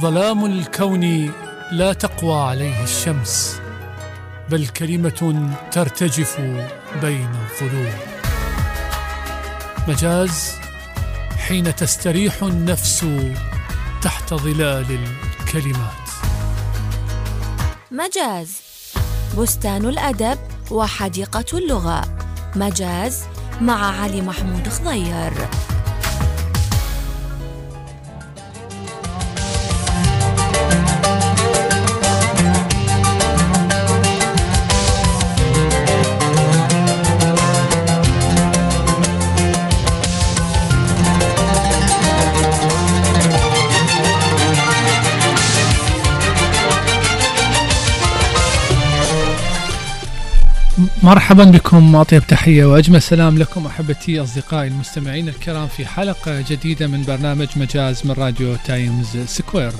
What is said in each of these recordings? ظلام الكون لا تقوى عليه الشمس، بل كلمة ترتجف بين الظلوم. مجاز حين تستريح النفس تحت ظلال الكلمات. مجاز بستان الأدب وحديقة اللغة. مجاز مع علي محمود خضير. مرحبا بكم، أطيب تحية وأجمل سلام لكم أحبتي أصدقائي المستمعين الكرام في حلقة جديدة من برنامج مجاز من راديو تايمز سكوير.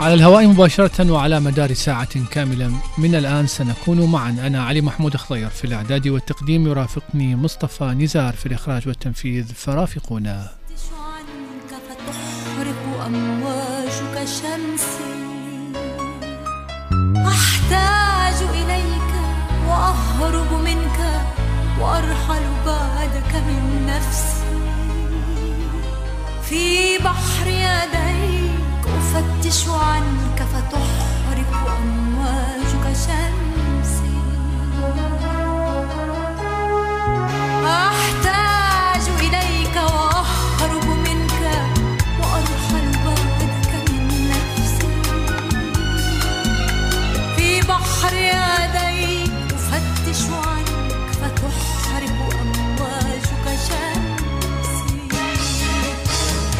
على الهواء مباشرة وعلى مدار ساعة كاملة من الآن سنكون معا. أنا علي محمود خضير في الإعداد والتقديم، يرافقني مصطفى نزار في الإخراج والتنفيذ، فرافقونا. فتحرق أمواجك شمسي، أحتاج إليك وأهرب منك وأرحل بعدك من نفسي. في بحر يديك أفتش عنك فتحرق أمواجك شمسي. أحتاج إليك وأهرب منك وأرحل بعدك من نفسي. في بحر يديك أفتش عنك فتحرق أمواجك شمسي.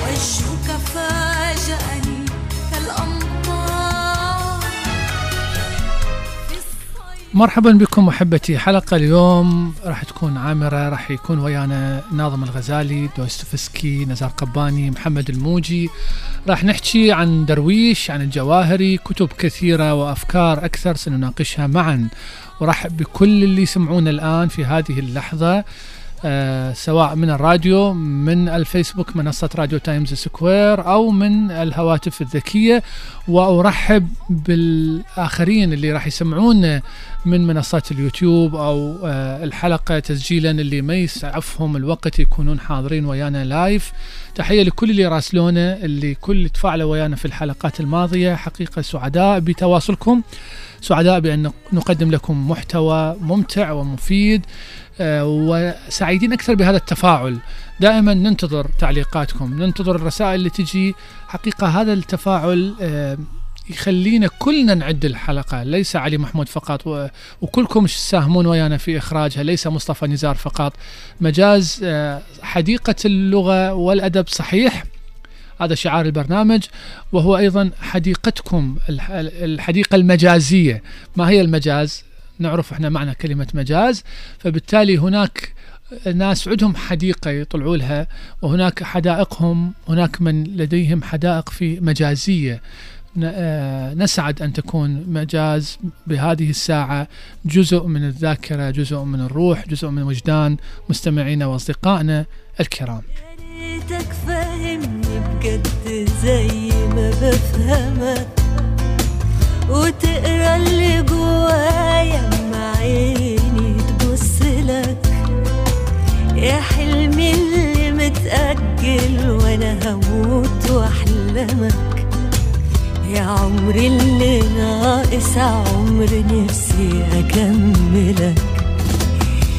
وجهك فاجأني مرحبا بكم أحبتي. حلقة اليوم راح تكون عامرة، راح يكون ويانا ناظم الغزالي، دوستويفسكي، نزار قباني، محمد الموجي. راح نحكي عن درويش، عن الجواهري، كتب كثيرة وأفكار أكثر سنناقشها معا. ورحب بكل اللي يسمعونا الآن في هذه اللحظة، سواء من الراديو، من الفيسبوك منصة راديو تايمز سكوير، أو من الهواتف الذكية. وأرحب بالآخرين اللي راح يسمعونا من منصات اليوتيوب أو الحلقة تسجيلا، اللي ما يسعفهم الوقت يكونون حاضرين ويانا لايف. تحية لكل اللي راسلونا، اللي كل تفاعلوا ويانا في الحلقات الماضية. حقيقة سعداء بتواصلكم، سعداء بأن نقدم لكم محتوى ممتع ومفيد، وسعيدين أكثر بهذا التفاعل. دائما ننتظر تعليقاتكم، ننتظر الرسائل اللي تجي. حقيقة هذا التفاعل يخلينا كلنا نعد الحلقة، ليس علي محمود فقط، وكلكم تساهمون ويانا في إخراجها، ليس مصطفى نزار فقط. مجاز حديقة اللغة والأدب، صحيح، هذا شعار البرنامج، وهو أيضا حديقتكم، الحديقة المجازية. ما هي المجاز؟ نعرف احنا معنى كلمة مجاز، فبالتالي هناك ناس عندهم حديقة يطلعوا لها، وهناك حدائقهم، هناك من لديهم حدائق في مجازية. نسعد أن تكون مجاز بهذه الساعة جزء من الذاكرة، جزء من الروح، جزء من وجدان مستمعينا وأصدقائنا الكرام. ياريتك فهمني بجد زي ما بفهمك، وتقرأ اللي جوايا مع عيني تبص لك. يا حلمي اللي متأجل وأنا هموت وأحلمك، يا عمري اللي ناقص عمر نفسي أكملك.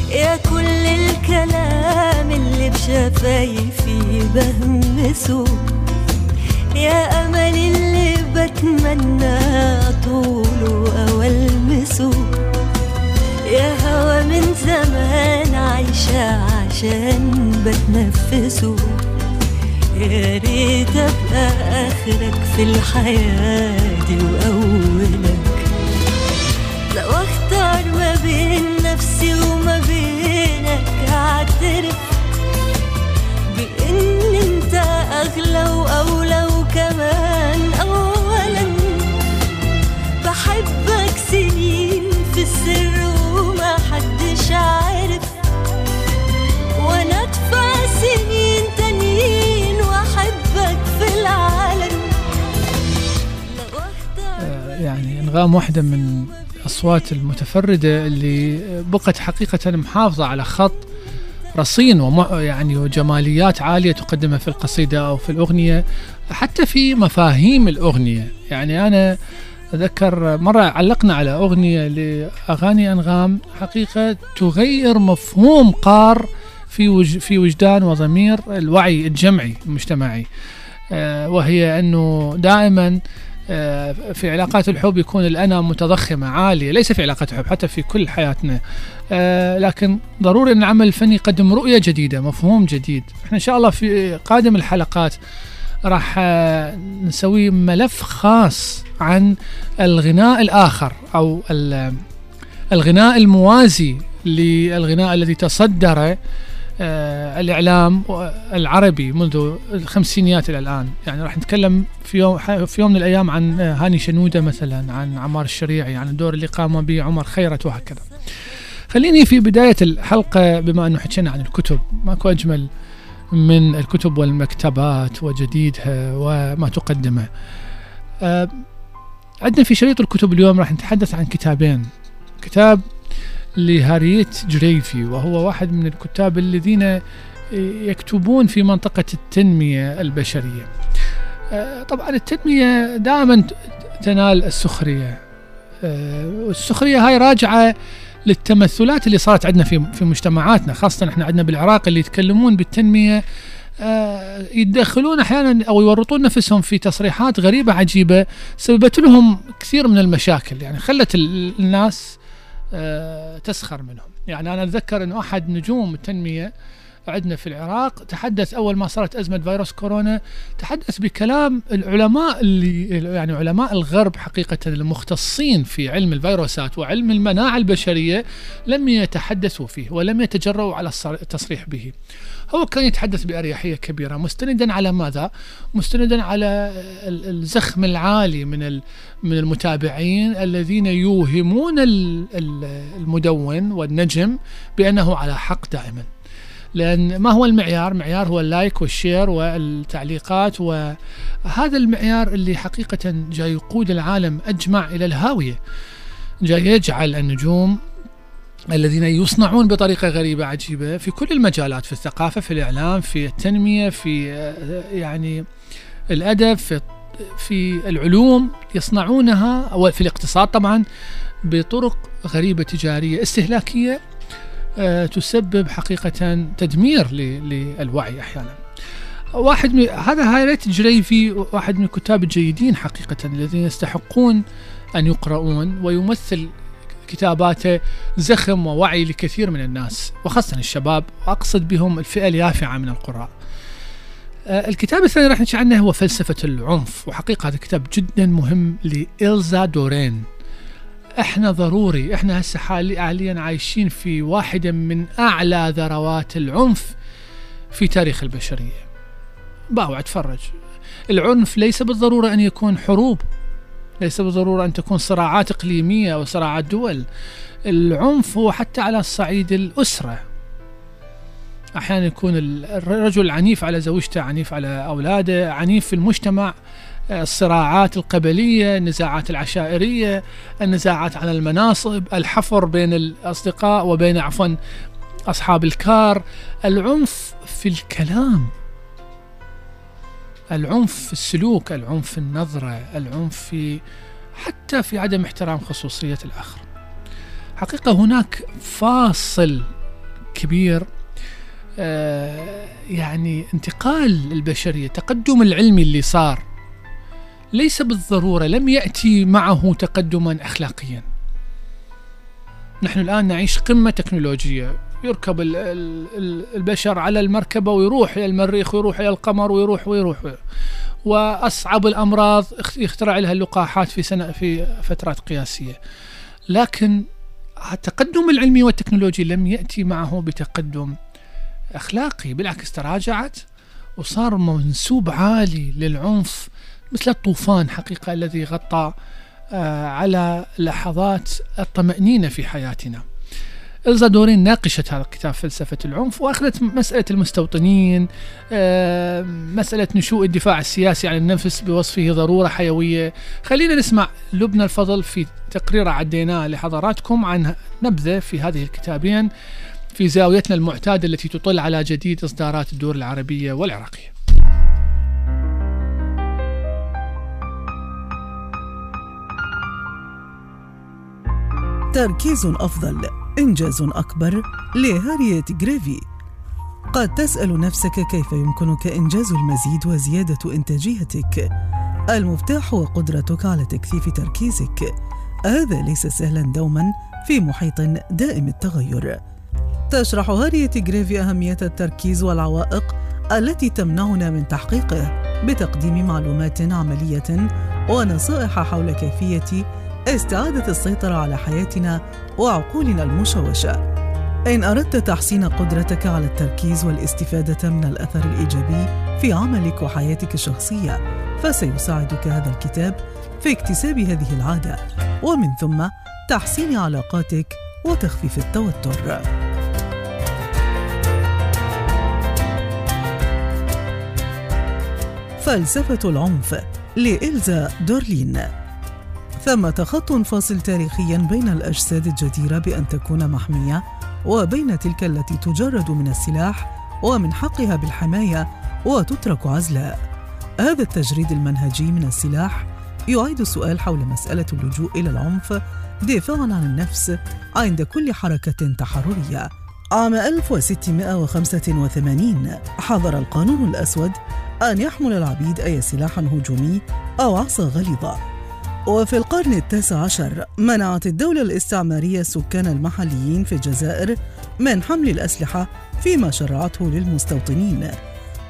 يا كل الكلام اللي بشفايفي بهمسه، يا أمل اللي بتمنى طوله أو ألمسه. يا هوا من زمان عايشة عشان بتنفسه، يا ريت أبقى آخرك في الحياة دي وأولك. لو أختار ما بين نفسي وما بينك، أعترف بإن أنت أغلى وأولى وكمان أنغام واحدة من الأصوات المتفردة اللي بقت حقيقة محافظة على خط رصين يعني وجماليات عالية تقدمها في القصيدة أو في الأغنية، حتى في مفاهيم الأغنية. يعني أنا أذكر مرة علقنا على أغنية لأغاني أنغام حقيقة تغير مفهوم قار في وجدان وضمير الوعي الجمعي المجتمعي، وهي أنه دائما في علاقات الحب يكون الأنا متضخمة عالية، ليس في علاقات الحب حتى في كل حياتنا، لكن ضروري أن العمل الفني يقدم رؤية جديدة، مفهوم جديد. إحنا إن شاء الله في قادم الحلقات راح نسوي ملف خاص عن الغناء الآخر أو الغناء الموازي للغناء الذي تصدر الإعلام العربي منذ الخمسينيات إلى الآن. يعني راح نتكلم في يوم من الأيام عن هاني شنودة مثلا، عن عمار الشريعي، عن الدور اللي قام به عمر خيرت وهكذا. خليني في بداية الحلقة، بما أنه حكينا عن الكتب، ماكو أجمل من الكتب والمكتبات وجديدها وما تقدمه. عندنا في شريط الكتب اليوم راح نتحدث عن كتابين، كتاب لهاريت جريفي وهو واحد من الكتاب الذين يكتبون في منطقة التنمية البشرية. طبعا التنمية دائما تنال السخرية، والسخرية هاي راجعة للتمثلات اللي صارت عندنا في مجتمعاتنا، خاصة احنا عندنا بالعراق اللي يتكلمون بالتنمية يدخلون أحيانا أو يورطون نفسهم في تصريحات غريبة عجيبة سببت لهم كثير من المشاكل، يعني خلت الناس تسخر منهم. يعني أنا أتذكر أن أحد نجوم التنمية عندنا في العراق تحدث أول ما صارت أزمة فيروس كورونا، تحدث بكلام العلماء اللي يعني علماء الغرب حقيقة المختصين في علم الفيروسات وعلم المناعة البشرية لم يتحدثوا فيه ولم يتجرؤوا على التصريح به. هو كان يتحدث بأريحية كبيرة، مستندا على ماذا؟ مستندا على الزخم العالي من المتابعين الذين يوهمون المدون والنجم بأنه على حق دائما، لأن ما هو المعيار؟ معيار هو اللايك والشير والتعليقات، وهذا المعيار اللي حقيقة جاي يقود العالم أجمع إلى الهاوية، جاي يجعل النجوم الذين يصنعون بطريقة غريبة عجيبة في كل المجالات، في الثقافة، في الإعلام، في التنمية، في يعني الأدب، في العلوم، يصنعونها، أو في الاقتصاد طبعا، بطرق غريبة تجارية استهلاكية تسبب حقيقة تدمير للوعي أحيانا. واحد من هذا هاريت جريفي، واحد من الكتاب الجيدين حقيقة الذين يستحقون أن يقرؤون، ويمثل كتاباته زخم ووعي لكثير من الناس وخاصة الشباب، وأقصد بهم الفئة اليافعة من القراء. الكتاب الثاني راح نحكي عنه هو فلسفة العنف، وحقيقة هذا الكتاب جدا مهم لإلزا دورلين. احنا ضروري، احنا هسه حاليا عايشين في واحدة من اعلى ذروات العنف في تاريخ البشرية. باوع اتفرج، العنف ليس بالضرورة ان يكون حروب، ليس بالضرورة ان تكون صراعات اقليمية او صراعات دول. العنف هو حتى على الصعيد الاسرة، احيانا يكون الرجل عنيف على زوجته، عنيف على اولاده، عنيف في المجتمع. الصراعات القبلية، النزاعات العشائرية، النزاعات على المناصب، الحفر بين الأصدقاء وبين أصحاب الكار، العنف في الكلام، العنف في السلوك، العنف في النظرة، العنف حتى في عدم احترام خصوصية الآخر. حقيقة هناك فاصل كبير، يعني انتقال البشرية، تقدم العلمي اللي صار ليس بالضرورة لم يأتي معه تقدما أخلاقيا. نحن الآن نعيش قمة تكنولوجية، يركب البشر على المركبة ويروح إلى المريخ ويروح إلى القمر ويروح وأصعب الأمراض يخترع لها اللقاحات في فترات قياسية، لكن التقدم العلمي والتكنولوجي لم يأتي معه بتقدم أخلاقي، بالعكس تراجعت وصار منسوب عالي للعنف مثل الطوفان حقيقة الذي غطى على لحظات الطمأنينة في حياتنا. إلزا دورلين ناقشت هذا الكتاب فلسفة العنف، وأخذت مسألة المستوطنين، مسألة نشوء الدفاع السياسي عن النفس بوصفه ضرورة حيوية. خلينا نسمع لبنى الفضل في تقرير عديناه لحضراتكم عن نبذة في هذه الكتابين في زاويتنا المعتادة التي تطل على جديد إصدارات الدور العربية والعراقية. تركيز أفضل، إنجاز أكبر، لهاريت جريفي. قد تسأل نفسك كيف يمكنك إنجاز المزيد وزيادة إنتاجيتك. المفتاح هو قدرتك على تكثيف تركيزك. هذا ليس سهلا دوما في محيط دائم التغير. تشرح هاريت جريفي أهمية التركيز والعوائق التي تمنعنا من تحقيقه، بتقديم معلومات عملية ونصائح حول كيفية استعادة السيطرة على حياتنا وعقولنا المشوشة. إن أردت تحسين قدرتك على التركيز والاستفادة من الأثر الإيجابي في عملك وحياتك الشخصية، فسيساعدك هذا الكتاب في اكتساب هذه العادة، ومن ثم تحسين علاقاتك وتخفيف التوتر. فلسفة العنف لإلزا دورلين. ثمة خط فاصل تاريخيا بين الأجساد الجديرة بأن تكون محمية وبين تلك التي تجرد من السلاح ومن حقها بالحماية وتترك عزلاء. هذا التجريد المنهجي من السلاح يعيد السؤال حول مسألة اللجوء إلى العنف دفاعا عن النفس عند كل حركة تحررية. عام 1685 حظر القانون الأسود أن يحمل العبيد أي سلاح هجومي أو عصا غليظة. وفي القرن 19 منعت الدولة الاستعمارية السكان المحليين في الجزائر من حمل الأسلحة فيما شرعته للمستوطنين.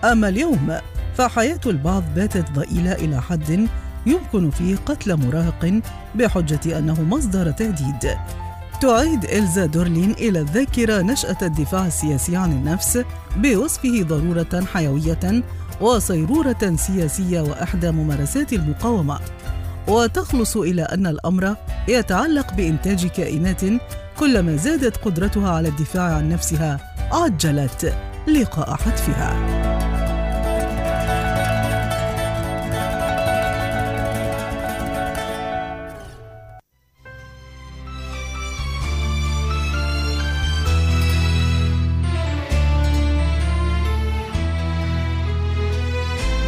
أما اليوم فحياة البعض باتت ضئيلة إلى حد يمكن فيه قتل مراهق بحجة أنه مصدر تهديد. تعيد إلزا دورلين إلى الذاكرة نشأة الدفاع السياسي عن النفس بوصفه ضرورة حيوية وصيرورة سياسية وإحدى ممارسات المقاومة، وتخلص إلى أن الأمر يتعلق بإنتاج كائنات كلما زادت قدرتها على الدفاع عن نفسها عجلت لقاء حتفها.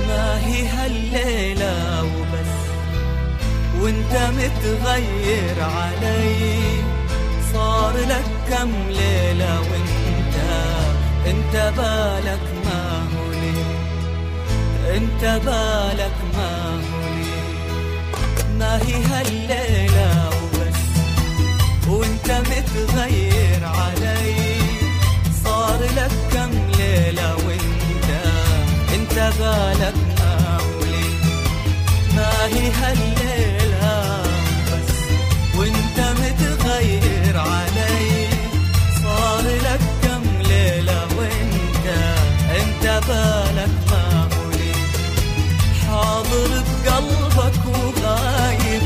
ما هي هالليلة وبس وانت متغير علي، صار لك كم ليلة وانت بالك ما هو لي، انت بالك ما هو لي. ما هي هالليلة وبس وانت متغير علي، صار لك كم ليلة وانت بالك ما هو لي. ما هي هالليلة وانت متغير علي، صار لك كم ليلة وانت بالك ما قولي، حاضر بقلبك وغايب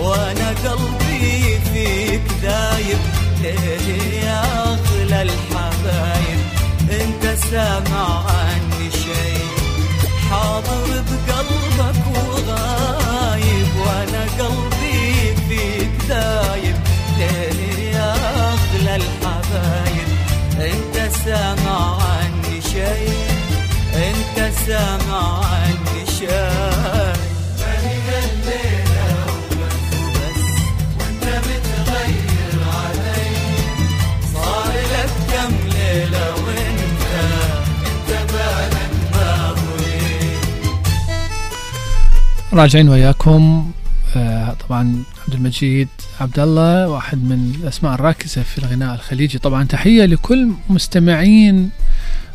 وانا قلبي فيك دايب. ليه يا اغلى الحبايب انت سامع عني شي؟ حاضر بقلبك وغايب وانا قلبي فيك دايب. ليه يا أغلى الحبايب انت سامع عني شي؟ انت سامع عني شي؟ راجعين وياكم. طبعا عبد المجيد عبد الله واحد من الاسماء الراكزه في الغناء الخليجي. طبعا تحيه لكل مستمعين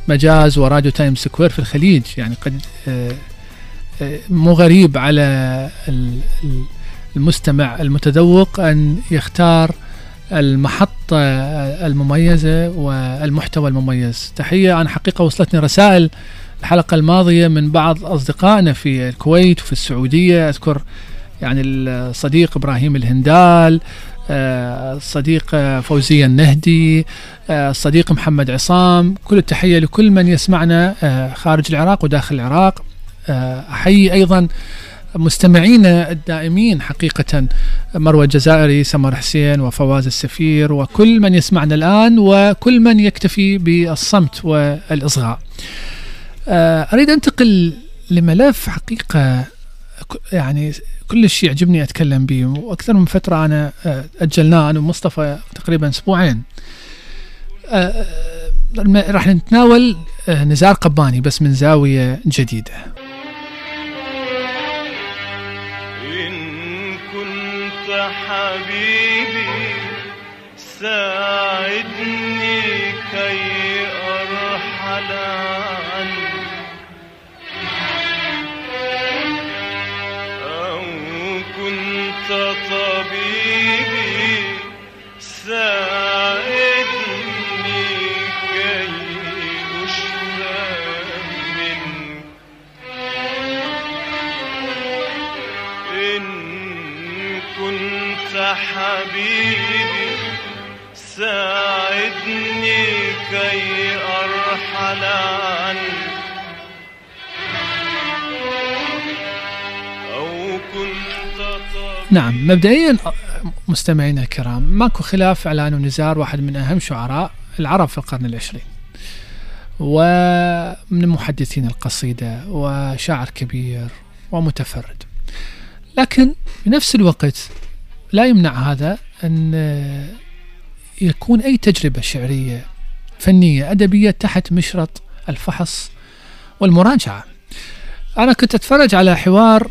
مجاز وراديو تايمز سكوير في الخليج، يعني قد مو غريب على المستمع المتذوق ان يختار المحطه المميزه والمحتوى المميز. تحيه، عن حقيقه وصلتني رسائل الحلقة الماضية من بعض أصدقائنا في الكويت وفي السعودية. أذكر يعني الصديق إبراهيم الهندال، الصديق فوزية النهدي، الصديق محمد عصام. كل التحية لكل من يسمعنا خارج العراق وداخل العراق. أحيي أيضا مستمعينا الدائمين حقيقة، مروة الجزائري، سمر حسين، وفواز السفير، وكل من يسمعنا الآن، وكل من يكتفي بالصمت والإصغاء. أريد أنتقل لملف حقيقة يعني كلش يعجبني أتكلم به، وأكثر من فترة أنا أجلناه أنا ومصطفى تقريبا أسبوعين. راح نتناول نزار قباني بس من زاوية جديدة. إن كنت حبيبي ساعدني كي أرحل عنك أو كنت طبيبي ساعدني كي أشفى منك. إن كنت حبيبي ساعدني كي أرحل عنك أو كنت طبيبي. نعم، مبدئيا مستمعينا الكرام، ماكو خلاف على أنه نزار واحد من أهم شعراء العرب في القرن العشرين، ومن محدثين القصيدة، وشاعر كبير ومتفرد. لكن بنفس الوقت لا يمنع هذا أن يكون أي تجربة شعرية فنية أدبية تحت مشرط الفحص والمراجعة. أنا كنت أتفرج على حوار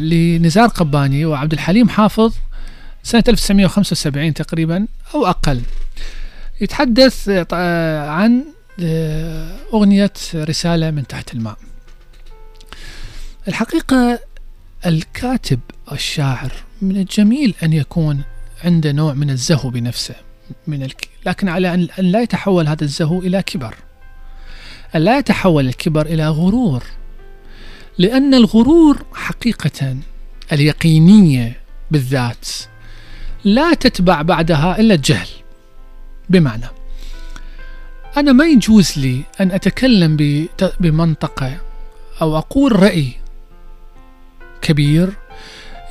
لنزار قباني وعبد الحليم حافظ سنة 1975 تقريبا أو أقل، يتحدث عن أغنية رسالة من تحت الماء. الحقيقة الكاتب الشاعر من الجميل أن يكون عنده نوع من الزهو بنفسه، لكن على أن لا يتحول هذا الزهو إلى كبر، أن لا يتحول الكبر إلى غرور، لأن الغرور حقيقة اليقينية بالذات لا تتبع بعدها إلا الجهل. بمعنى أنا ما يجوز لي أن أتكلم بمنطقة أو أقول رأي كبير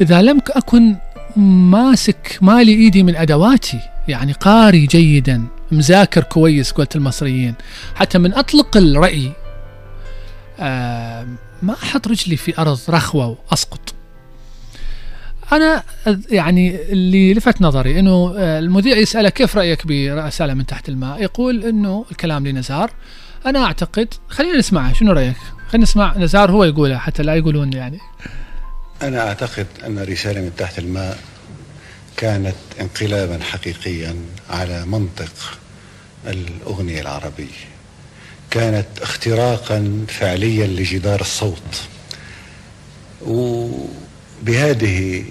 إذا لم أكن ماسك مالي إيدي من أدواتي، يعني قاري جيدا، مذاكر كويس، قلت المصريين، حتى من أطلق الرأي ما أحط رجلي في أرض رخوة وأسقط. أنا يعني اللي لفت نظري أنه المذيع يسأله كيف رأيك برسالة من تحت الماء، يقول أنه الكلام لنزار، أنا أعتقد خلينا نسمعه، شنو رأيك؟ خلينا نسمع نزار هو يقوله حتى لا يقولون يعني. أنا أعتقد أن رسالة من تحت الماء كانت انقلابا حقيقيا على منطق الأغنية العربية، كانت اختراقا فعليا لجدار الصوت، وبهذه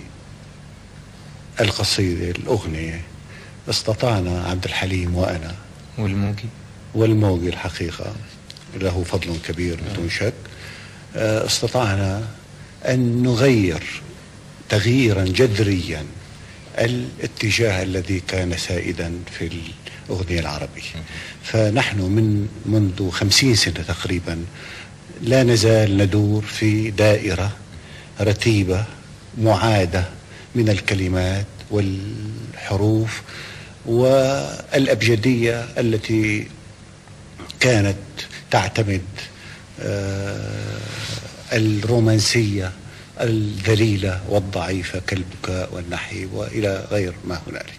القصيدة الأغنية استطعنا عبد الحليم وأنا والموجي الحقيقة له فضل كبير بدون شك، استطعنا أن نغير تغييرا جذريا الاتجاه الذي كان سائدا في الأغنية العربية. فنحن منذ 50 سنة تقريبا لا نزال ندور في دائرة رتيبة معادة من الكلمات والحروف والأبجدية التي كانت تعتمد الرومانسية الذليلة والضعيفة كالبكاء والنحي وإلى غير ما هنالك.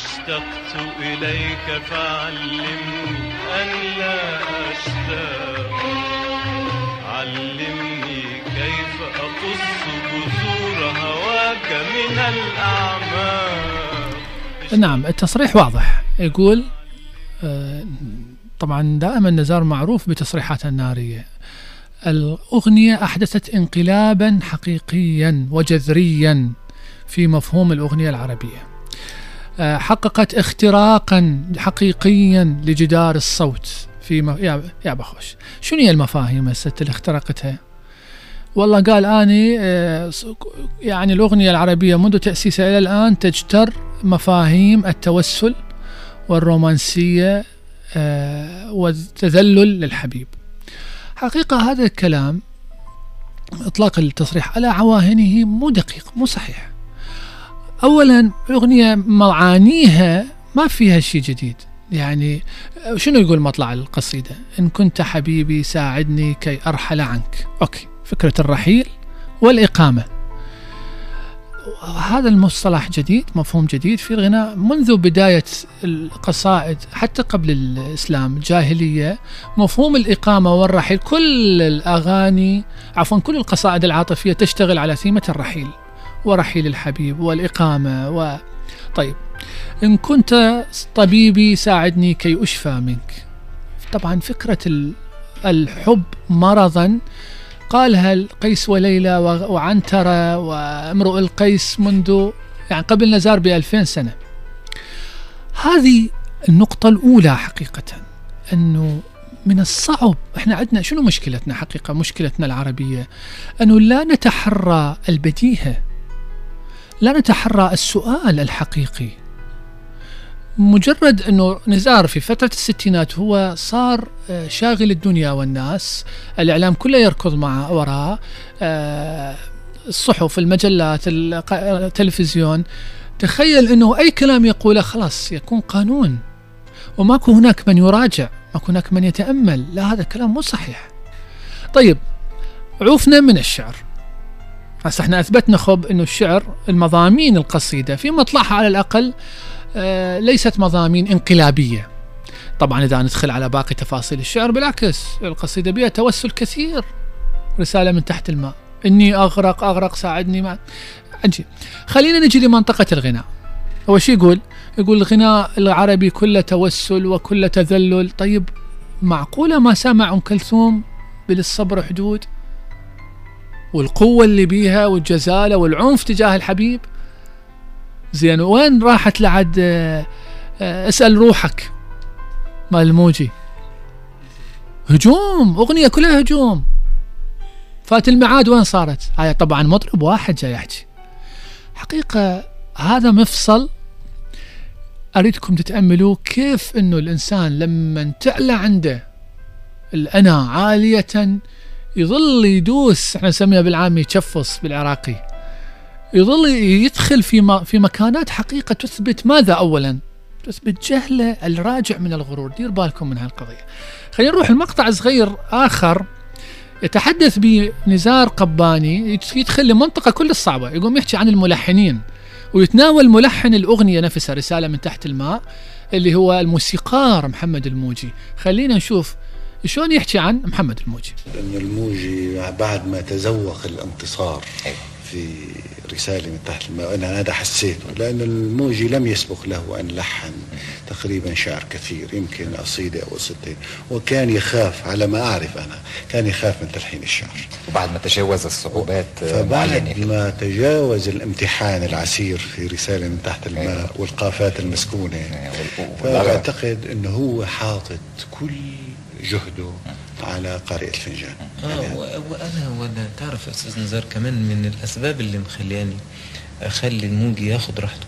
اشتقت إليك فعلمني أن لا أشتاق، علمني كيف أقص جذور هواك من الأعماق. نعم، التصريح واضح، يقول طبعا دائما نزار معروف بتصريحاته النارية، الأغنية أحدثت انقلابا حقيقيا وجذريا في مفهوم الأغنية العربية، حققت اختراقا حقيقيا لجدار الصوت في يا بخوش. شنو هي المفاهيم هسه اللي اخترقتها؟ والله قال اني يعني الاغنيه العربيه منذ تاسيسها الى الان تجتر مفاهيم التوسل والرومانسيه والتذلل للحبيب. حقيقه هذا الكلام اطلاق التصريح على عواهنه مو دقيق، مو صحيح. اولا الاغنيه معانيها ما فيها شيء جديد، يعني شنو يقول مطلع القصيده؟ ان كنت حبيبي ساعدني كي ارحل عنك. اوكي، فكرة الرحيل والإقامة، هذا المصطلح جديد، مفهوم جديد في الغناء منذ بداية القصائد حتى قبل الإسلام. الجاهلية مفهوم الإقامة والرحيل، كل الأغاني عفوا كل القصائد العاطفية تشتغل على ثيمة الرحيل ورحيل الحبيب والإقامة طيب، إن كنت طبيبي ساعدني كي أشفى منك. طبعا فكرة الحب مرضا قالها القيس وليلى وعنترة وامرؤ القيس منذ يعني قبل نزار ب2000 سنة. هذه النقطة الأولى حقيقة، أنه من الصعب، إحنا عندنا شنو مشكلتنا حقيقة؟ مشكلتنا العربية أنه لا نتحرى البديهة، لا نتحرى السؤال الحقيقي. مجرد أنه نزار في فترة الستينات هو صار شاغل الدنيا والناس، الإعلام كله يركض معه وراه، الصحف، المجلات، التلفزيون. تخيل أنه أي كلام يقوله خلاص يكون قانون، وماكو هناك من يراجع، ماكو هناك من يتأمل، لا هذا الكلام مو صحيح. طيب عوفنا من الشعر، هسه احنا أثبتنا خب أنه الشعر المضامين القصيدة في مطلعها على الأقل ليست مضامين انقلابية. طبعا إذا ندخل على باقي تفاصيل الشعر بالعكس، القصيدة بها توسل كثير، رسالة من تحت الماء، إني أغرق أغرق ساعدني مع عجيب. خلينا نجي لمنطقة الغناء. أول شيء يقول الغناء العربي كله توسل وكله تذلل. طيب معقولة ما سمع أم كلثوم بالصبر حدود والقوة اللي بيها والجزالة والعنف تجاه الحبيب؟ زين وين راحت لعد اسأل روحك مال الموجي؟ هجوم، اغنية كلها هجوم. فات الميعاد وين صارت؟ هاي طبعا مطرب واحد جاي يحكي. حقيقة هذا مفصل اريدكم تتأملوا كيف انه الانسان لما تعلى عنده الانا عالية يظل يدوس، احنا نسميها بالعامي يتشفص بالعراقي، يظل يدخل في مكانات حقيقة تثبت ماذا؟ أولا تثبت جهله الراجع من الغرور. دير بالكم من هالقضية. خلينا نروح لمقطع صغير آخر يتحدث به نزار قباني، يدخل لمنطقة كل الصعبة، يقوم يحكي عن الملحنين ويتناول ملحن الأغنية نفسها رسالة من تحت الماء اللي هو الموسيقار محمد الموجي. خلينا نشوف شلون يحكي عن محمد الموجي. أن الموجي بعد ما تذوق الانتصار في رسالة من تحت الماء، أنا هذا حسيته، لأن الموجي لم يسبق له أن لحن تقريبا شعر كثير، يمكن قصيدة أو قصيدتين، وكان يخاف على ما أعرف، أنا كان يخاف من تلحين الشعر. وبعد ما تجاوز الصعوبات، فبعد ما تجاوز الامتحان العسير في رسالة من تحت الماء والقافات المسكونة، فأعتقد أنه هو حاطط كل جهده على قارئ الفنجان. وانا تعرف استاذ نزار كمان من الاسباب اللي مخلياني اخلي الموجي ياخد راحته،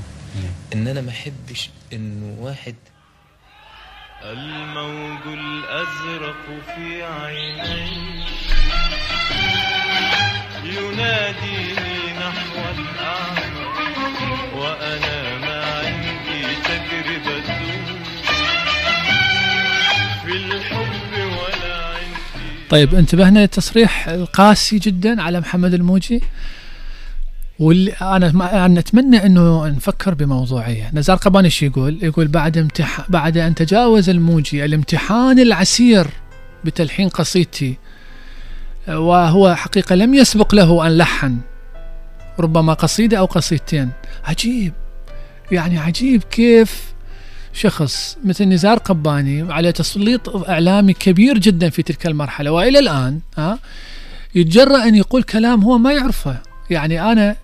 ان انا ما احبش انه واحد الموج الازرق في عيني يناديني نحو الاعمى وانا ما عندي تجربه في الحب. طيب انتبهنا للتصريح القاسي جدا على محمد الموجي، واللي انا اتمنى انه نفكر بموضوعيه. نزار قباني شو يقول؟ يقول بعد ان تجاوز الموجي الامتحان العسير بتلحين قصيدتي، وهو حقيقه لم يسبق له ان لحن ربما قصيده او قصيدتين. عجيب، يعني عجيب كيف شخص مثل نزار قباني على تسليط إعلامي كبير جدا في تلك المرحلة وإلى الآن يتجرأ أن يقول كلام هو ما يعرفه. يعني أنا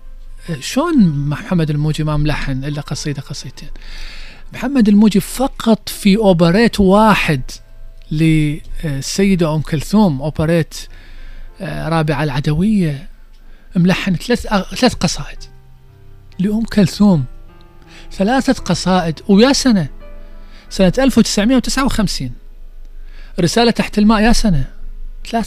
شون محمد الموجي ما ملحن إلا قصيدة قصيدتين؟ محمد الموجي فقط في أوبريت واحد للسيدة أم كلثوم أوبريت رابعة العدوية، ملحن ثلاث قصائد لأم كلثوم، 3 قصائد. ويا سنة 1959 رسالة تحت الماء، يا سنة 73،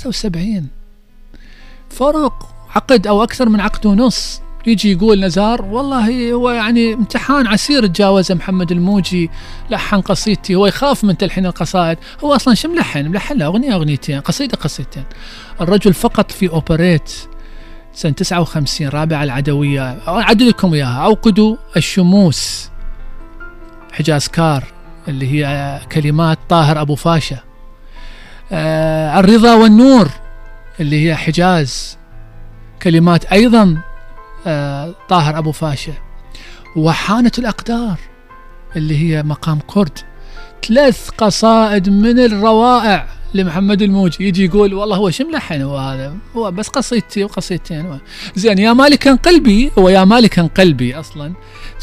فرق عقد أو أكثر من عقد ونص. يجي يقول نزار والله هو يعني امتحان عسير تجاوزه محمد الموجي، لحن قصيدتي. هو يخاف من تلحين القصائد، هو أصلا شو ملحن له أغنية أغنيتين، قصيدة قصيدتين. الرجل فقط في أوبريت سنة 59 رابعة العدوية، أعدل لكم إياها: أوقدوا الشموس، حجازكار اللي هي كلمات طاهر أبو فاشا، الرضا والنور اللي هي حجاز، كلمات أيضا طاهر أبو فاشا، وحانة الأقدار اللي هي مقام كرد. 3 قصائد من الروائع لمحمد الموجي. يجي يقول والله هو شو ملحن، هو هذا هو بس قصيدتي وقصيدتين. زين يا مالك قلبي، ويا مالك قلبي أصلا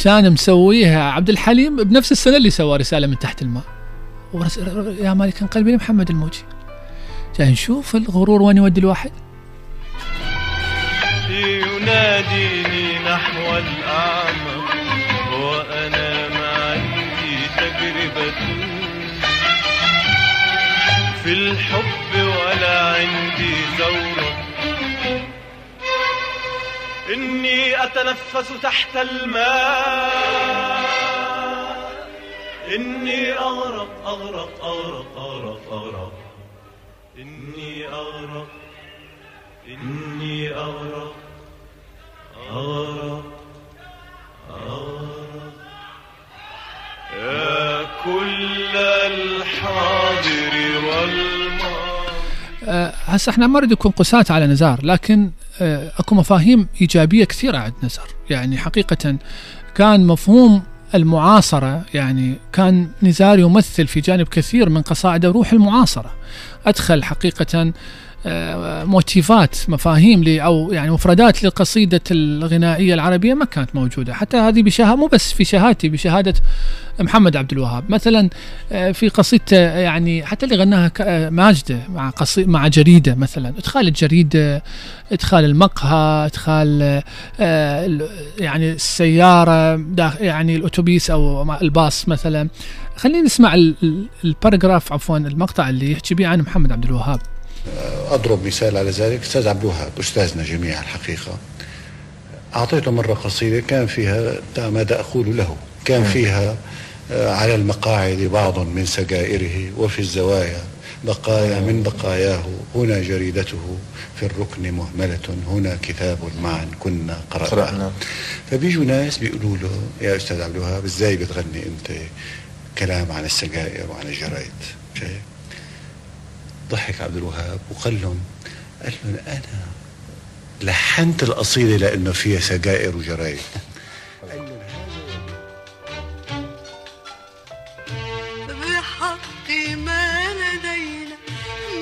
كان مسويها عبد الحليم بنفس السنة اللي سوى رسالة من تحت الماء، يا مالك قلبي لمحمد الموجي. جاي نشوف الغرور وين يودي الواحد. يناديني نحو الأعمق وأنا ما عندي تجربة في الحب ولا عندي زورة، إني أتنفس تحت الماء، إني أغرق أغرق أغرق أغرق أغرق، إني أغرق إني أغرق أغرق أغرق. يا كل الحاضر والماضي. هسه احنا ما نريد نكون قساة على نزار، لكن اكو مفاهيم ايجابيه كثيره عند نزار. يعني حقيقه كان مفهوم المعاصرة، يعني كان نزار يمثل في جانب كثير من قصائده روح المعاصرة. أدخل حقيقة موتيفات، مفاهيم أو يعني مفردات للقصيدة الغنائية العربية ما كانت موجودة. حتى هذه بشهادة، مو بس في شهادتي، بشهادة محمد عبد الوهاب مثلا في قصيدته، يعني حتى اللي غناها ماجدة مع جريدة مثلا، إدخال الجريدة، إدخال المقهى، إدخال يعني السيارة، يعني الأتوبيس أو الباص مثلا. خلينا نسمع الباراجراف، عفوا المقطع اللي يحكي بيه عن محمد عبد الوهاب. أضرب مثال على ذلك. أستاذ عبد الوهاب أستاذنا جميعا الحقيقة، أعطيته مرة قصيدة كان فيها ماذا أقول له، كان فيها على المقاعد بعض من سجائره وفي الزوايا بقايا من بقاياه، هنا جريدته في الركن مهملة، هنا كتاب معا كنا قرأنا. فبيجوا ناس بيقولوا له يا أستاذ عبد الوهاب إزاي بتغني أنت كلام عن السجائر وعن الجرايد؟ شايف؟ ضحك عبد الوهاب وقال لهم، قال لهم أنا لحنت القصيدة لأنه فيها سجائر وجرايد. بحق ما لدينا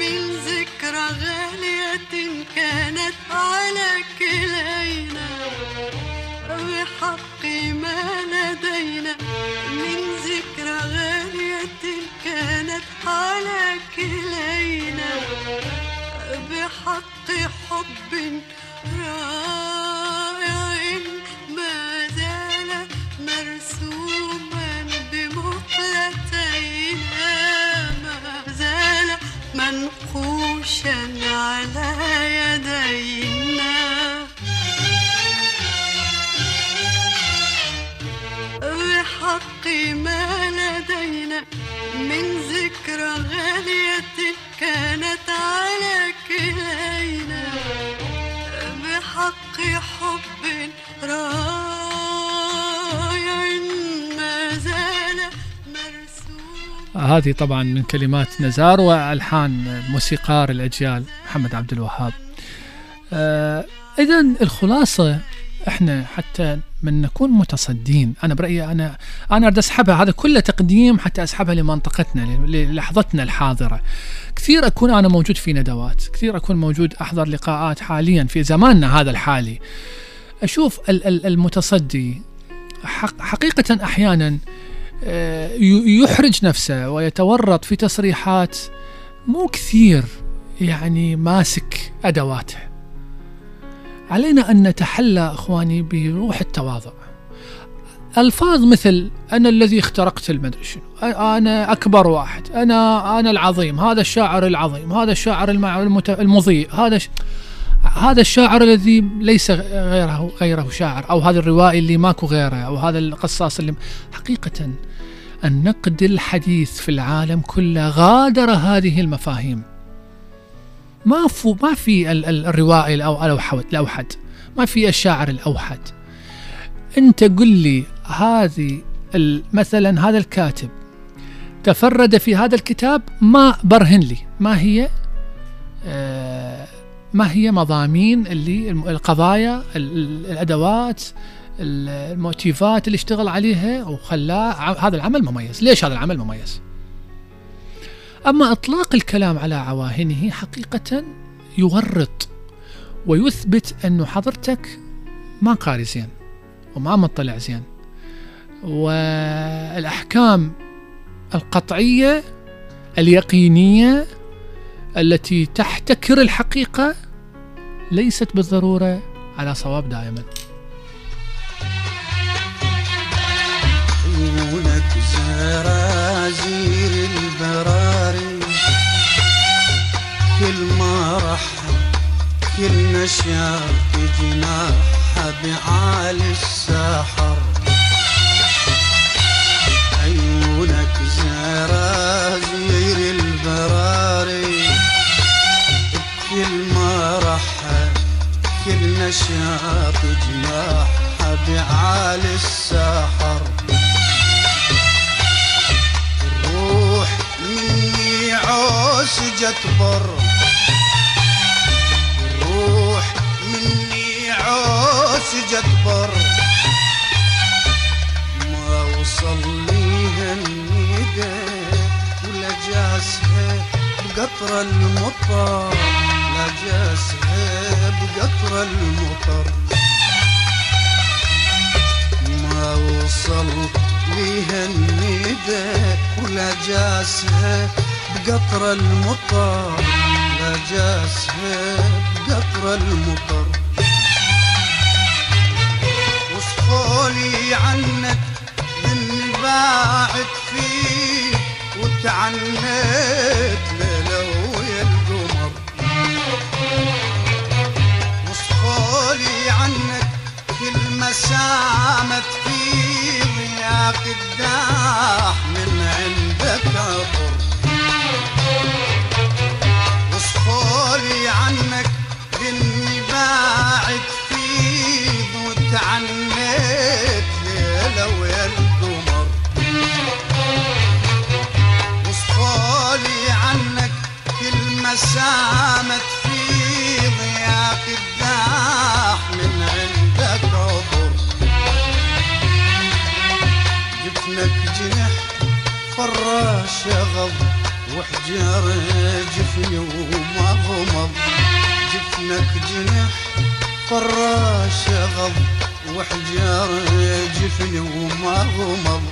من ذكرى غالية كانت على كلينا، بحق ما لدينا من ذكرى غالية كانت على كلينا، بحق حب رائع ما زال مرسوما بمقلتينا، ما زال منقوشا على يدينا، بحق ما لدينا من ذكرى غالية كانت على كلينا، بحق حب رائع ما زال مرسوم. هذه طبعا من كلمات نزار وألحان موسيقار الأجيال محمد عبد الوهاب. إذن الخلاصة احنا حتى من نكون متصدين، انا برايي انا اريد اسحبها، هذا كله تقديم حتى اسحبها لمنطقتنا، للحظتنا الحاضره. كثير اكون انا موجود في ندوات، كثير اكون موجود احضر لقاءات حاليا في زماننا هذا الحالي، اشوف المتصدي حقيقه احيانا يحرج نفسه ويتورط في تصريحات مو كثير يعني ماسك أدواته. علينا أن نتحلى إخواني بروح التواضع. ألفاظ مثل أنا الذي اخترقت المدري شنو، أنا أكبر واحد، أنا العظيم، هذا الشاعر العظيم، هذا الشاعر المضيء، هذا الشاعر الذي ليس غيره شاعر، أو هذا الروائي اللي ماكو غيره، أو هذا القصاص اللي حقيقة النقد الحديث في العالم كله غادر هذه المفاهيم. ما في الروائي الأوحد، ما في الشاعر الأوحد. أنت قل لي هذه مثلا هذا الكاتب تفرد في هذا الكتاب، ما برهن لي ما هي مضامين اللي القضايا، الأدوات، الموتيفات اللي اشتغل عليها وخلاه هذا العمل مميز. ليش هذا العمل مميز؟ أما إطلاق الكلام على عواهنه حقيقة يورط ويثبت أنه حضرتك ما قاري زين وما مطلع زين، والأحكام القطعية اليقينية التي تحتكر الحقيقة ليست بالضرورة على صواب دائما. عيونك زراجيل البراري، كل ما رحب كل نشاط جناحها بعالي الساحر. عيونك زراجيل البراري، كل ما رحب كل نشاط جناحها بعالي الساحر. عوش جت بر روح مني، عوش جت بر ما وصل ليها الندى ولا جاسها بقطر المطر، لا جاسها بقطر المطر. ما وصل ليها الندى ولا جاسها بقطر المطر، لا جاسها بقطر المطر. وصفولي عنك ذني باعت فيه، وتعنت ليلة ويا القمر. وصفولي عنك كل مسامة في ضياق الداح، من عندك عطر. وصفولي عنك إني باعت فيه، وتعنيت ليلة ويا القمر. وصفولي عنك كل ما سامت في ضياق الداح، من عندك عطر. جفنك جنح فراش غض، وحجر جفني وما غمض. جفنك جنح فراش غض، وحجر جفني وما غمض.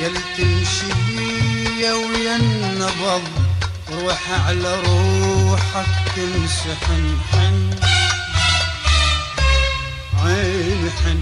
يلتمشي بيا وينبض، روح على روحك تمسحن حن عين حن.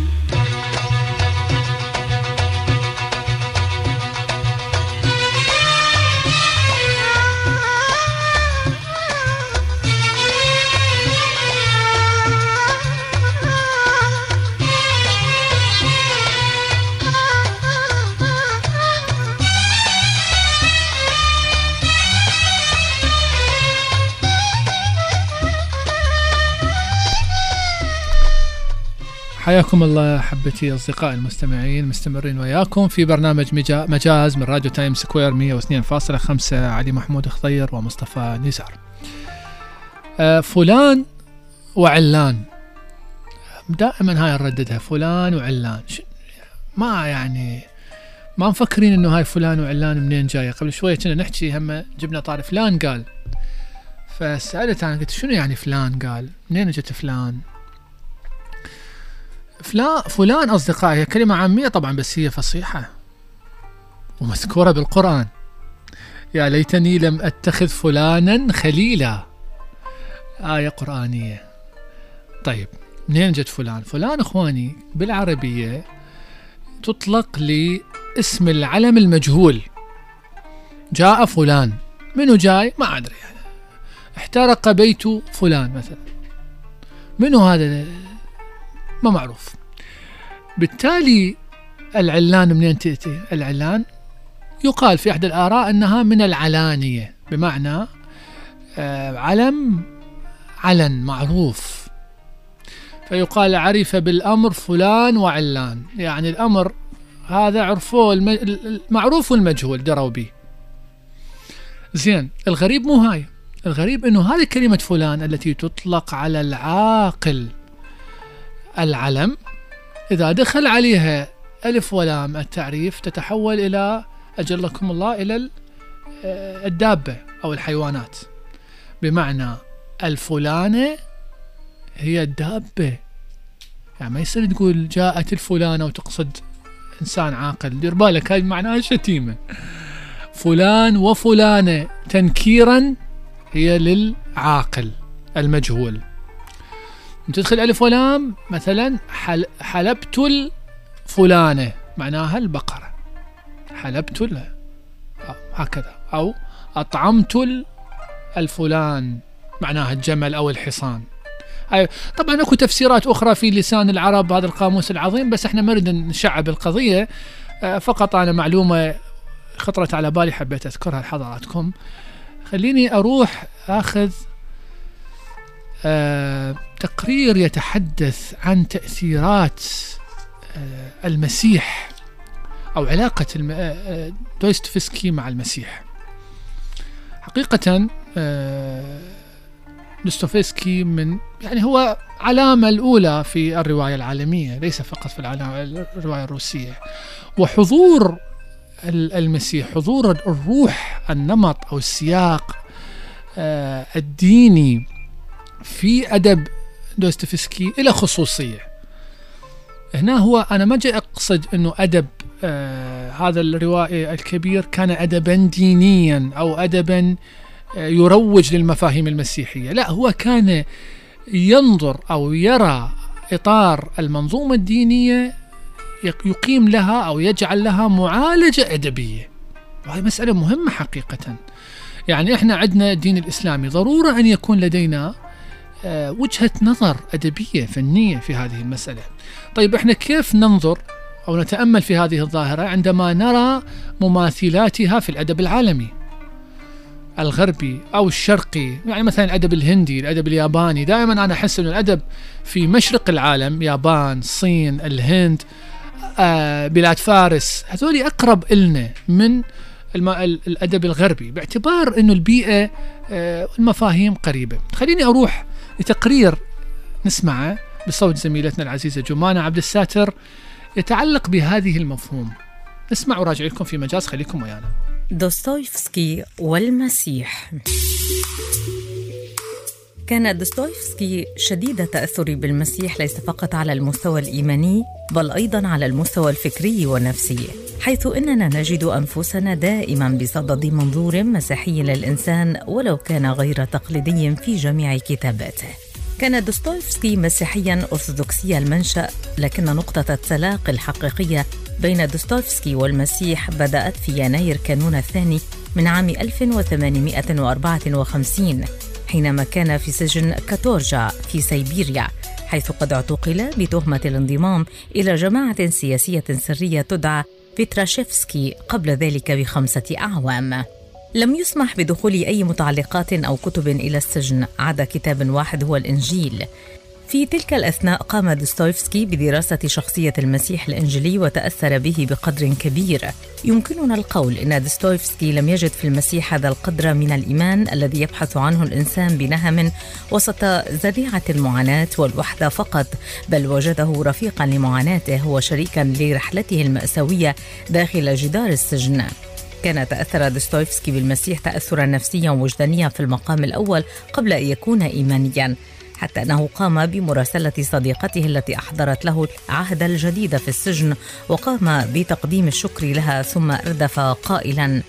حياكم الله حبتي أصدقائي المستمعين، مستمرين وياكم في برنامج مجاز من راديو تايمز سكوير 102.5. علي محمود خضير ومصطفى نزار. فلان وعلان، دائما هاي نرددها، فلان وعلان. ما يعني ما مفكرين انه هاي فلان وعلان منين جايه. قبل شويه كنا نحكي، هم جبنا طار فلان قال، فسالت انا قلت شنو يعني فلان قال، منين اجت فلان؟ فلان أصدقائي هي كلمة عامية طبعا، بس هي فصيحة ومذكورة بالقرآن. يا ليتني لم أتخذ فلانا خليلا، آية قرآنية. طيب منين جت فلان؟ فلان إخواني بالعربية تطلق لاسم العلم المجهول. جاء فلان، منو جاي؟ ما أدري يعني. احترق بيت فلان مثلا، منو هذا؟ ما معروف. بالتالي العلان منين تأتي؟ العلان يقال في أحد الآراء أنها من العلانية، بمعنى علن معروف، فيقال عرف بالأمر فلان وعلان، يعني الأمر هذا عرفوه المعروف والمجهول دروا به. زين، الغريب مو هاي، الغريب أنه هذه كلمة فلان التي تطلق على العاقل العلم، إذا دخل عليها ألف ولام التعريف تتحول إلى أجلكم الله إلى الدابة أو الحيوانات، بمعنى الفلانة هي الدابة. يعني ما يصير تقول جاءت الفلانة وتقصد إنسان عاقل، دير بالك هاي معناها شتيمة. فلان وفلانة تنكيرا هي للعاقل المجهول. تدخل ألف ولام مثلا حلبت الفلانة معناها البقرة، حلبت له هكذا، أو أطعمت الفلان معناها الجمل أو الحصان. طبعا أكو تفسيرات أخرى في لسان العرب هذا القاموس العظيم، بس احنا ما نريد نشعب القضية، فقط أنا معلومة خطرت على بالي حبيت أذكرها لحضراتكم. خليني أروح أخذ تقرير يتحدث عن تأثيرات المسيح أو علاقة دوستويفسكي مع المسيح. حقيقة دوستويفسكي من يعني هو علامة الأولى في الرواية العالمية، ليس فقط في الرواية الروسية. وحضور المسيح، حضور الروح، النمط أو السياق الديني في أدب دوستويفسكي إلى خصوصية. هنا هو أنا ما جاي أقصد أنه أدب هذا الروائي الكبير كان أدبا دينيا أو أدبا يروج للمفاهيم المسيحية، لا، هو كان ينظر أو يرى إطار المنظومة الدينية يقيم لها أو يجعل لها معالجة أدبية، وهي مسألة مهمة حقيقة. يعني إحنا عندنا الدين الإسلامي ضرورة أن يكون لدينا وجهة نظر أدبية فنية في هذه المسألة. طيب إحنا كيف ننظر أو نتأمل في هذه الظاهرة عندما نرى مماثلاتها في الأدب العالمي الغربي أو الشرقي؟ يعني مثلا الأدب الهندي، الأدب الياباني، دائما أنا أحس أن الأدب في مشرق العالم، يابان، الصين، الهند، بلاد فارس، هذولي أقرب إلنا من الأدب الغربي باعتبار أنه البيئة والمفاهيم قريبة. خليني أروح لتقرير نسمعه بصوت زميلتنا العزيزة جمانة عبد الساتر يتعلق بهذه المفهوم. نسمع وراجع لكم في مجاز، خليكم ويانا. دوستويفسكي والمسيح. كان دوستويفسكي شديد التأثر بالمسيح، ليس فقط على المستوى الإيماني بل أيضاً على المستوى الفكري والنفسي، حيث إننا نجد أنفسنا دائماً بصدد منظور مسيحي للإنسان ولو كان غير تقليدي في جميع كتاباته. كان دوستويفسكي مسيحياً أرثوذكسي المنشأ، لكن نقطة التلاقي الحقيقية بين دوستويفسكي والمسيح بدأت في يناير كانون الثاني من عام 1854، حينما كان في سجن كاتورجا في سيبيريا، حيث قد اعتقل بتهمة الانضمام إلى جماعة سياسية سرية تدعى فيتراشيفسكي قبل ذلك ب5 أعوام. لم يسمح بدخول أي متعلقات أو كتب إلى السجن عدا كتاب واحد هو الإنجيل. في تلك الأثناء قام دوستويفسكي بدراسة شخصية المسيح الإنجيلي وتأثر به بقدر كبير. يمكننا القول إن دوستويفسكي لم يجد في المسيح هذا القدر من الإيمان الذي يبحث عنه الإنسان بنهم وسط ذريعة المعاناة والوحدة فقط، بل وجده رفيقا لمعاناته وشريكا لرحلته المأساوية داخل جدار السجن. كان تأثر دوستويفسكي بالمسيح تأثرا نفسيا وجدانيا في المقام الأول قبل أن يكون إيمانيا، حتى أنه قام بمراسلة صديقته التي أحضرت له عهد الجديد في السجن، وقام بتقديم الشكر لها، ثم أردف قائلا: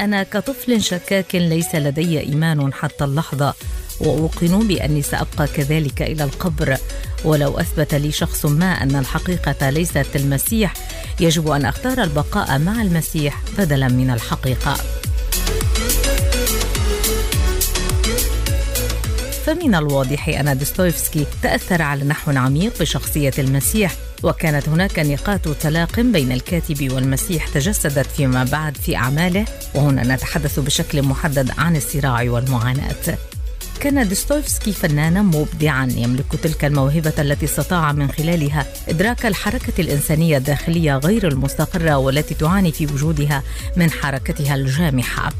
أنا كطفل شكاك ليس لدي إيمان حتى اللحظة، وأوقن بأني سأبقى كذلك إلى القبر، ولو أثبت لي شخص ما أن الحقيقة ليست المسيح يجب أن أختار البقاء مع المسيح بدلا من الحقيقة. فمن الواضح أن دوستويفسكي تأثر على نحو عميق بشخصية المسيح، وكانت هناك نقاط تلاق بين الكاتب والمسيح تجسدت فيما بعد في أعماله، وهنا نتحدث بشكل محدد عن الصراع والمعاناة. كان دوستويفسكي فنانا مبدعا يملك تلك الموهبة التي استطاع من خلالها إدراك الحركة الإنسانية الداخلية غير المستقرة والتي تعاني في وجودها من حركتها الجامحة.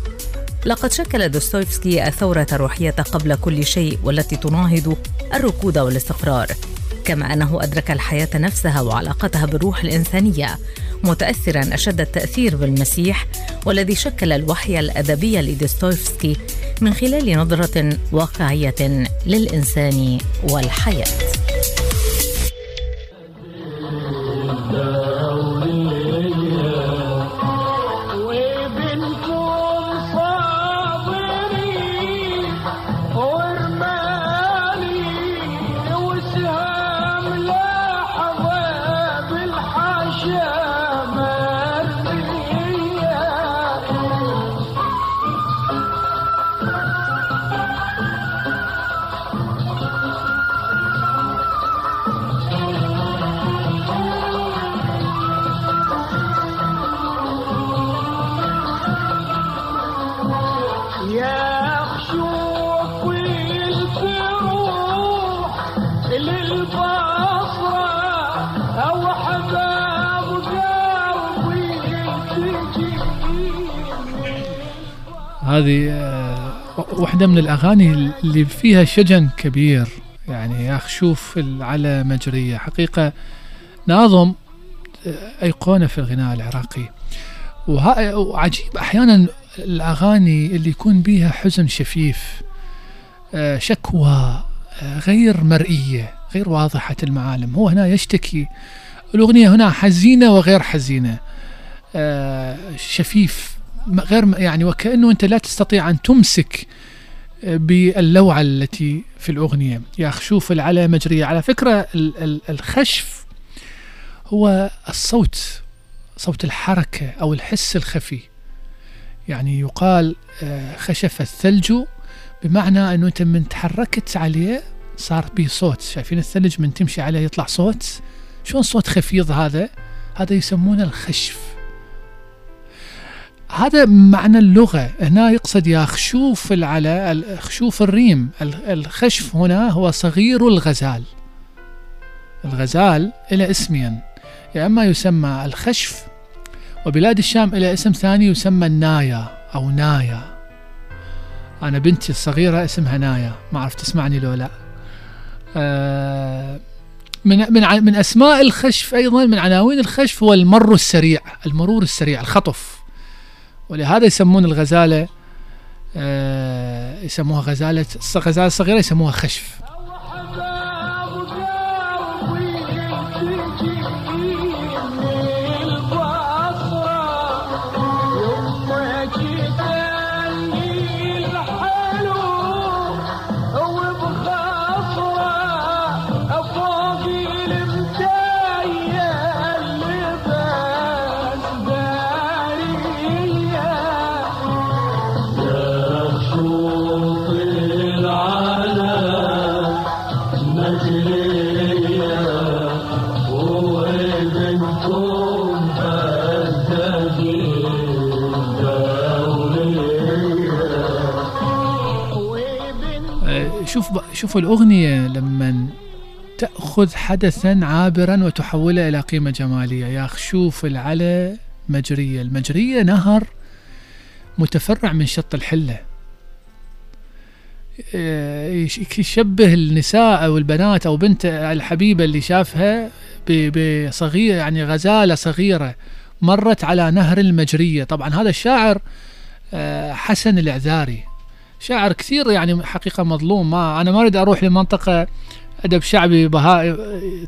لقد شكل دوستويفسكي الثورة الروحية قبل كل شيء، والتي تناهض الركود والاستقرار، كما أنه أدرك الحياة نفسها وعلاقتها بالروح الإنسانية، متأثرا أشد التأثير بالمسيح، والذي شكل الوحي الأدبي لدوستويفسكي من خلال نظرة واقعية للإنسان والحياة. هذه واحدة من الأغاني اللي فيها شجن كبير، يعني يا أخ شوف على مجرية. حقيقة ناظم أيقونة في الغناء العراقي، وعجيب أحيانا الأغاني اللي يكون بيها حزن شفيف، شكوى غير مرئية غير واضحة المعالم. هو هنا يشتكي، الأغنية هنا حزينة وغير حزينة، شفيف غير، يعني وكأنه أنت لا تستطيع أن تمسك باللوعة التي في الأغنية. يا خشوف العلا مجرية، على فكرة الخشف هو الصوت، صوت الحركة أو الحس الخفي، يعني يقال خشف الثلج بمعنى أنه أنت من تحركت عليه صار به صوت. شايفين الثلج من تمشي عليه يطلع صوت، شون صوت خفيض هذا يسمونه الخشف. هذا معنى اللغة. هنا يقصد يا خشوف العلا، خشوف الريم. الخشف هنا هو صغير الغزال. الغزال إلى اسمين، يا إما يسمى الخشف، وبلاد الشام إلى اسم ثاني يسمى النايا أو نايا. أنا بنتي الصغيرة اسمها نايا، ما عرفت تسمعني لو لا. من أسماء الخشف أيضا، من عناوين الخشف هو المر السريع، المرور السريع، الخطف، ولهذا يسمون الغزالة، يسموها غزالة، غزالة صغيرة يسموها خشف. شوفوا الأغنية لما تأخذ حدثا عابرا وتحوله إلى قيمة جمالية. يا خشوف العلا مجرية، المجرية نهر متفرع من شط الحلة، يشبه النساء أو البنات أو بنت الحبيبة اللي شافها بصغيرة، يعني غزالة صغيرة مرت على نهر المجرية. طبعا هذا الشاعر حسن الأعذاري، شاعر كثير يعني حقيقة مظلوم. ما أنا ما أريد أروح لمنطقة أدب شعبي بهائي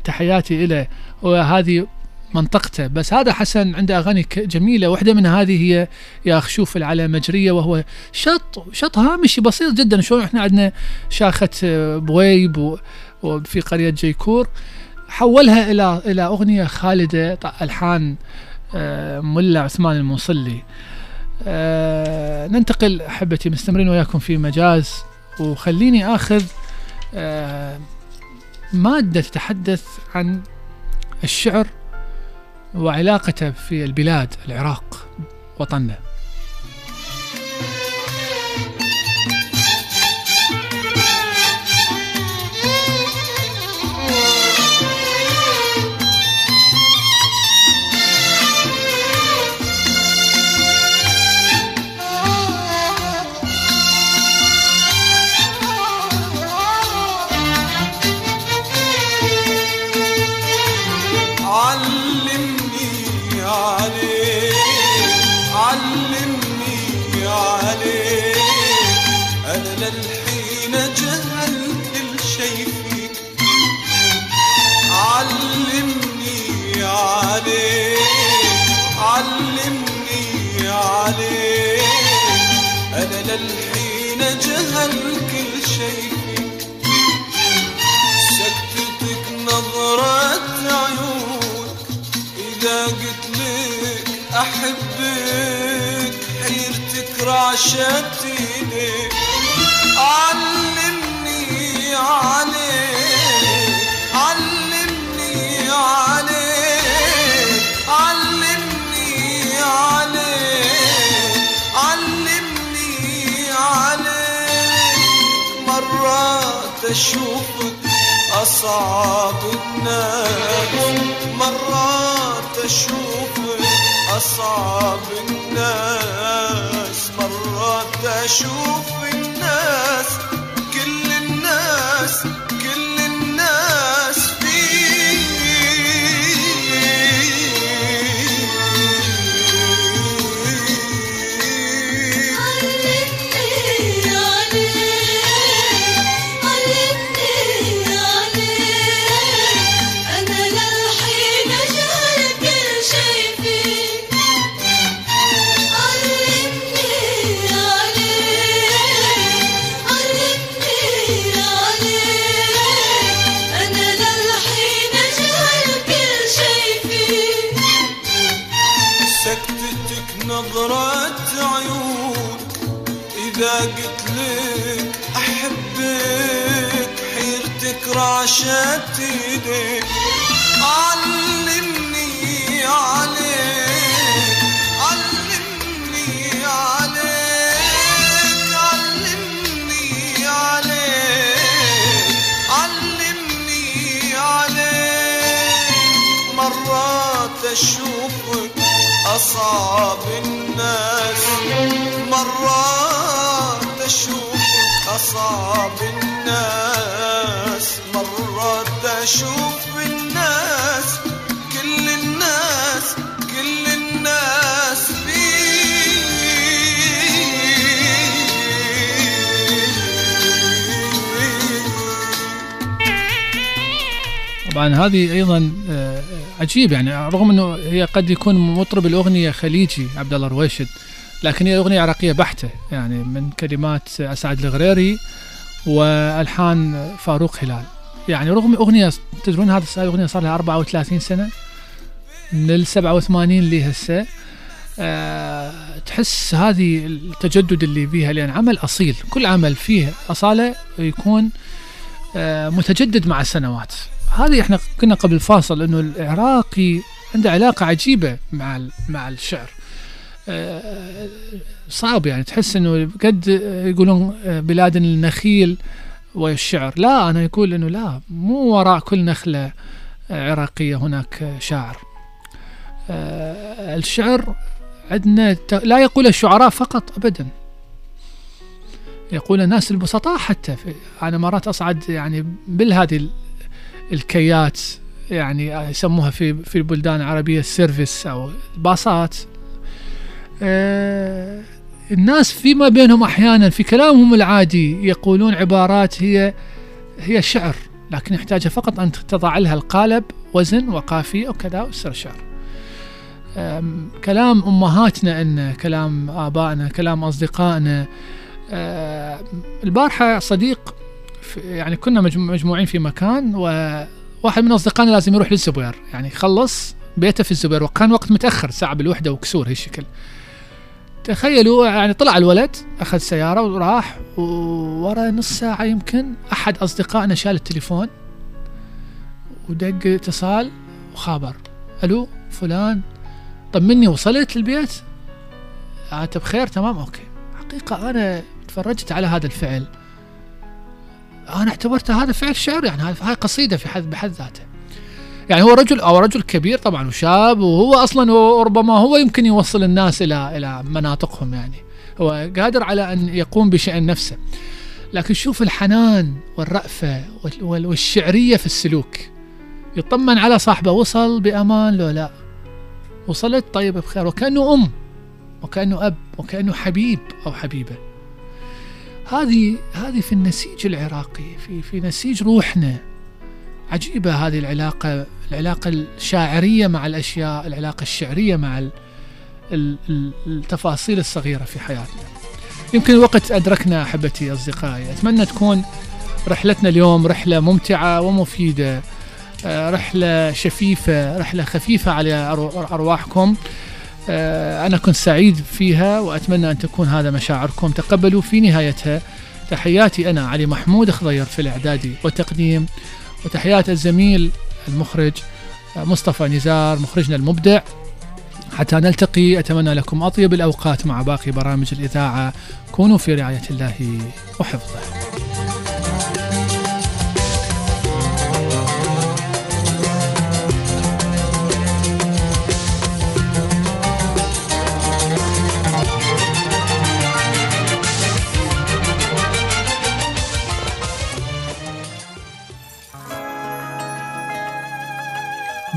تحياتي إليه، وهذه منطقته، بس هذا حسن عنده أغاني جميلة. واحدة من هذه هي يا خشوف على مجرية، وهو شط هامشي بسيط جدا. شلون إحنا عندنا شاخة بويب وفي قرية جيكور، حولها إلى أغنية خالدة، ألحان ملة عثمان الموصلي. ننتقل أحبتي، مستمرين وياكم في مجاز، وخليني آخذ مادة تتحدث عن الشعر وعلاقته في البلاد، العراق وطننا. أنا للحين جهل كل شيء، سكتتك نظرات عيونك، إذا قلت لك أحبك حيرتك رعشت إيديك. علمني عليك، علمني عليك، علمني عليك، علمني عليك. مرات أشوفك أصعب الناس، مرات أشوفك أصعب الناس، مرات أشوف الناس كل الناس كل الناس راشت ايديك. علمني عليك، علمني عليك، علمني عليك، علمني عليك. مرات اشوفك اصعب الناس، مرات اشوفك اصعب الناس، مرات أشوف الناس كل الناس كل الناس فيه. طبعا هذه أيضا عجيب، يعني رغم أنه هي قد يكون مطرب الأغنية خليجي عبد الله رويشد، لكن هي أغنية عراقية بحتة، يعني من كلمات اسعد الغريري وألحان فاروق هلال. يعني رغم أغنية، تدرون هذه الأغنية صار لها 34 سنة، من ال 87 لهسه. تحس هذه التجدد اللي فيها، لأن عمل أصيل، كل عمل فيه أصالة يكون متجدد مع السنوات. هذه احنا كنا قبل فاصل إنه العراقي عنده علاقة عجيبة مع الشعر. صعب يعني تحس إنه قد يقولون بلاد النخيل والشعر، لا أنا يقول إنه لا، مو وراء كل نخلة عراقية هناك شاعر. الشعر عندنا لا يقول الشعراء فقط أبدا، يقول الناس البسطاء حتى. أنا مرات أصعد يعني بالهذه الكيات، يعني يسموها في البلدان العربية السيرفيس أو الباصات، الناس فيما بينهم أحيانا في كلامهم العادي يقولون عبارات هي شعر، لكن يحتاجها فقط أن تضع لها القالب وزن وقافية وكذا وتصير شعر. كلام أمهاتنا إن كلام آبائنا، كلام أصدقائنا. البارحة صديق يعني كنا مجموعين في مكان، وواحد من أصدقائنا لازم يروح للزبير، يعني خلص بيته في الزبير وكان وقت متأخر ساعة بالوحدة وكسور هالشكل. تخيلوا يعني طلع الولد أخذ سيارة وراح، وورا نص ساعة يمكن أحد أصدقائنا شال التليفون ودق اتصال وخابر، ألو فلان طمني وصلت للبيت، أنت بخير تمام أوكي. حقيقة أنا تفرجت على هذا الفعل، أنا اعتبرت هذا فعل شعر، يعني هاي قصيدة في حد بحد ذاته. يعني هو رجل كبير طبعا وشاب، وهو أصلا وربما هو يمكن يوصل الناس إلى مناطقهم، يعني هو قادر على أن يقوم بشأن نفسه، لكن شوف الحنان والرأفة والشعرية في السلوك. يطمن على صاحبه، وصل بأمان لو لا وصلت طيب بخير، وكأنه أم وكأنه أب وكأنه حبيب أو حبيبة. هذه في النسيج العراقي، في نسيج روحنا. عجيبة هذه العلاقة الشاعرية مع الأشياء، العلاقة الشعرية مع التفاصيل الصغيرة في حياتنا. يمكن الوقت أدركنا أحبتي أصدقائي. أتمنى تكون رحلتنا اليوم رحلة ممتعة ومفيدة، رحلة شفيفة، رحلة خفيفة على أرواحكم. أنا كنت سعيد فيها وأتمنى أن تكون هذا مشاعركم. تقبلوا في نهايتها تحياتي أنا علي محمود خضير في الإعداد والتقديم، وتحيات الزميل المخرج مصطفى نزار مخرجنا المبدع. حتى نلتقي أتمنى لكم أطيب الأوقات مع باقي برامج الإذاعة. كونوا في رعاية الله وحفظه.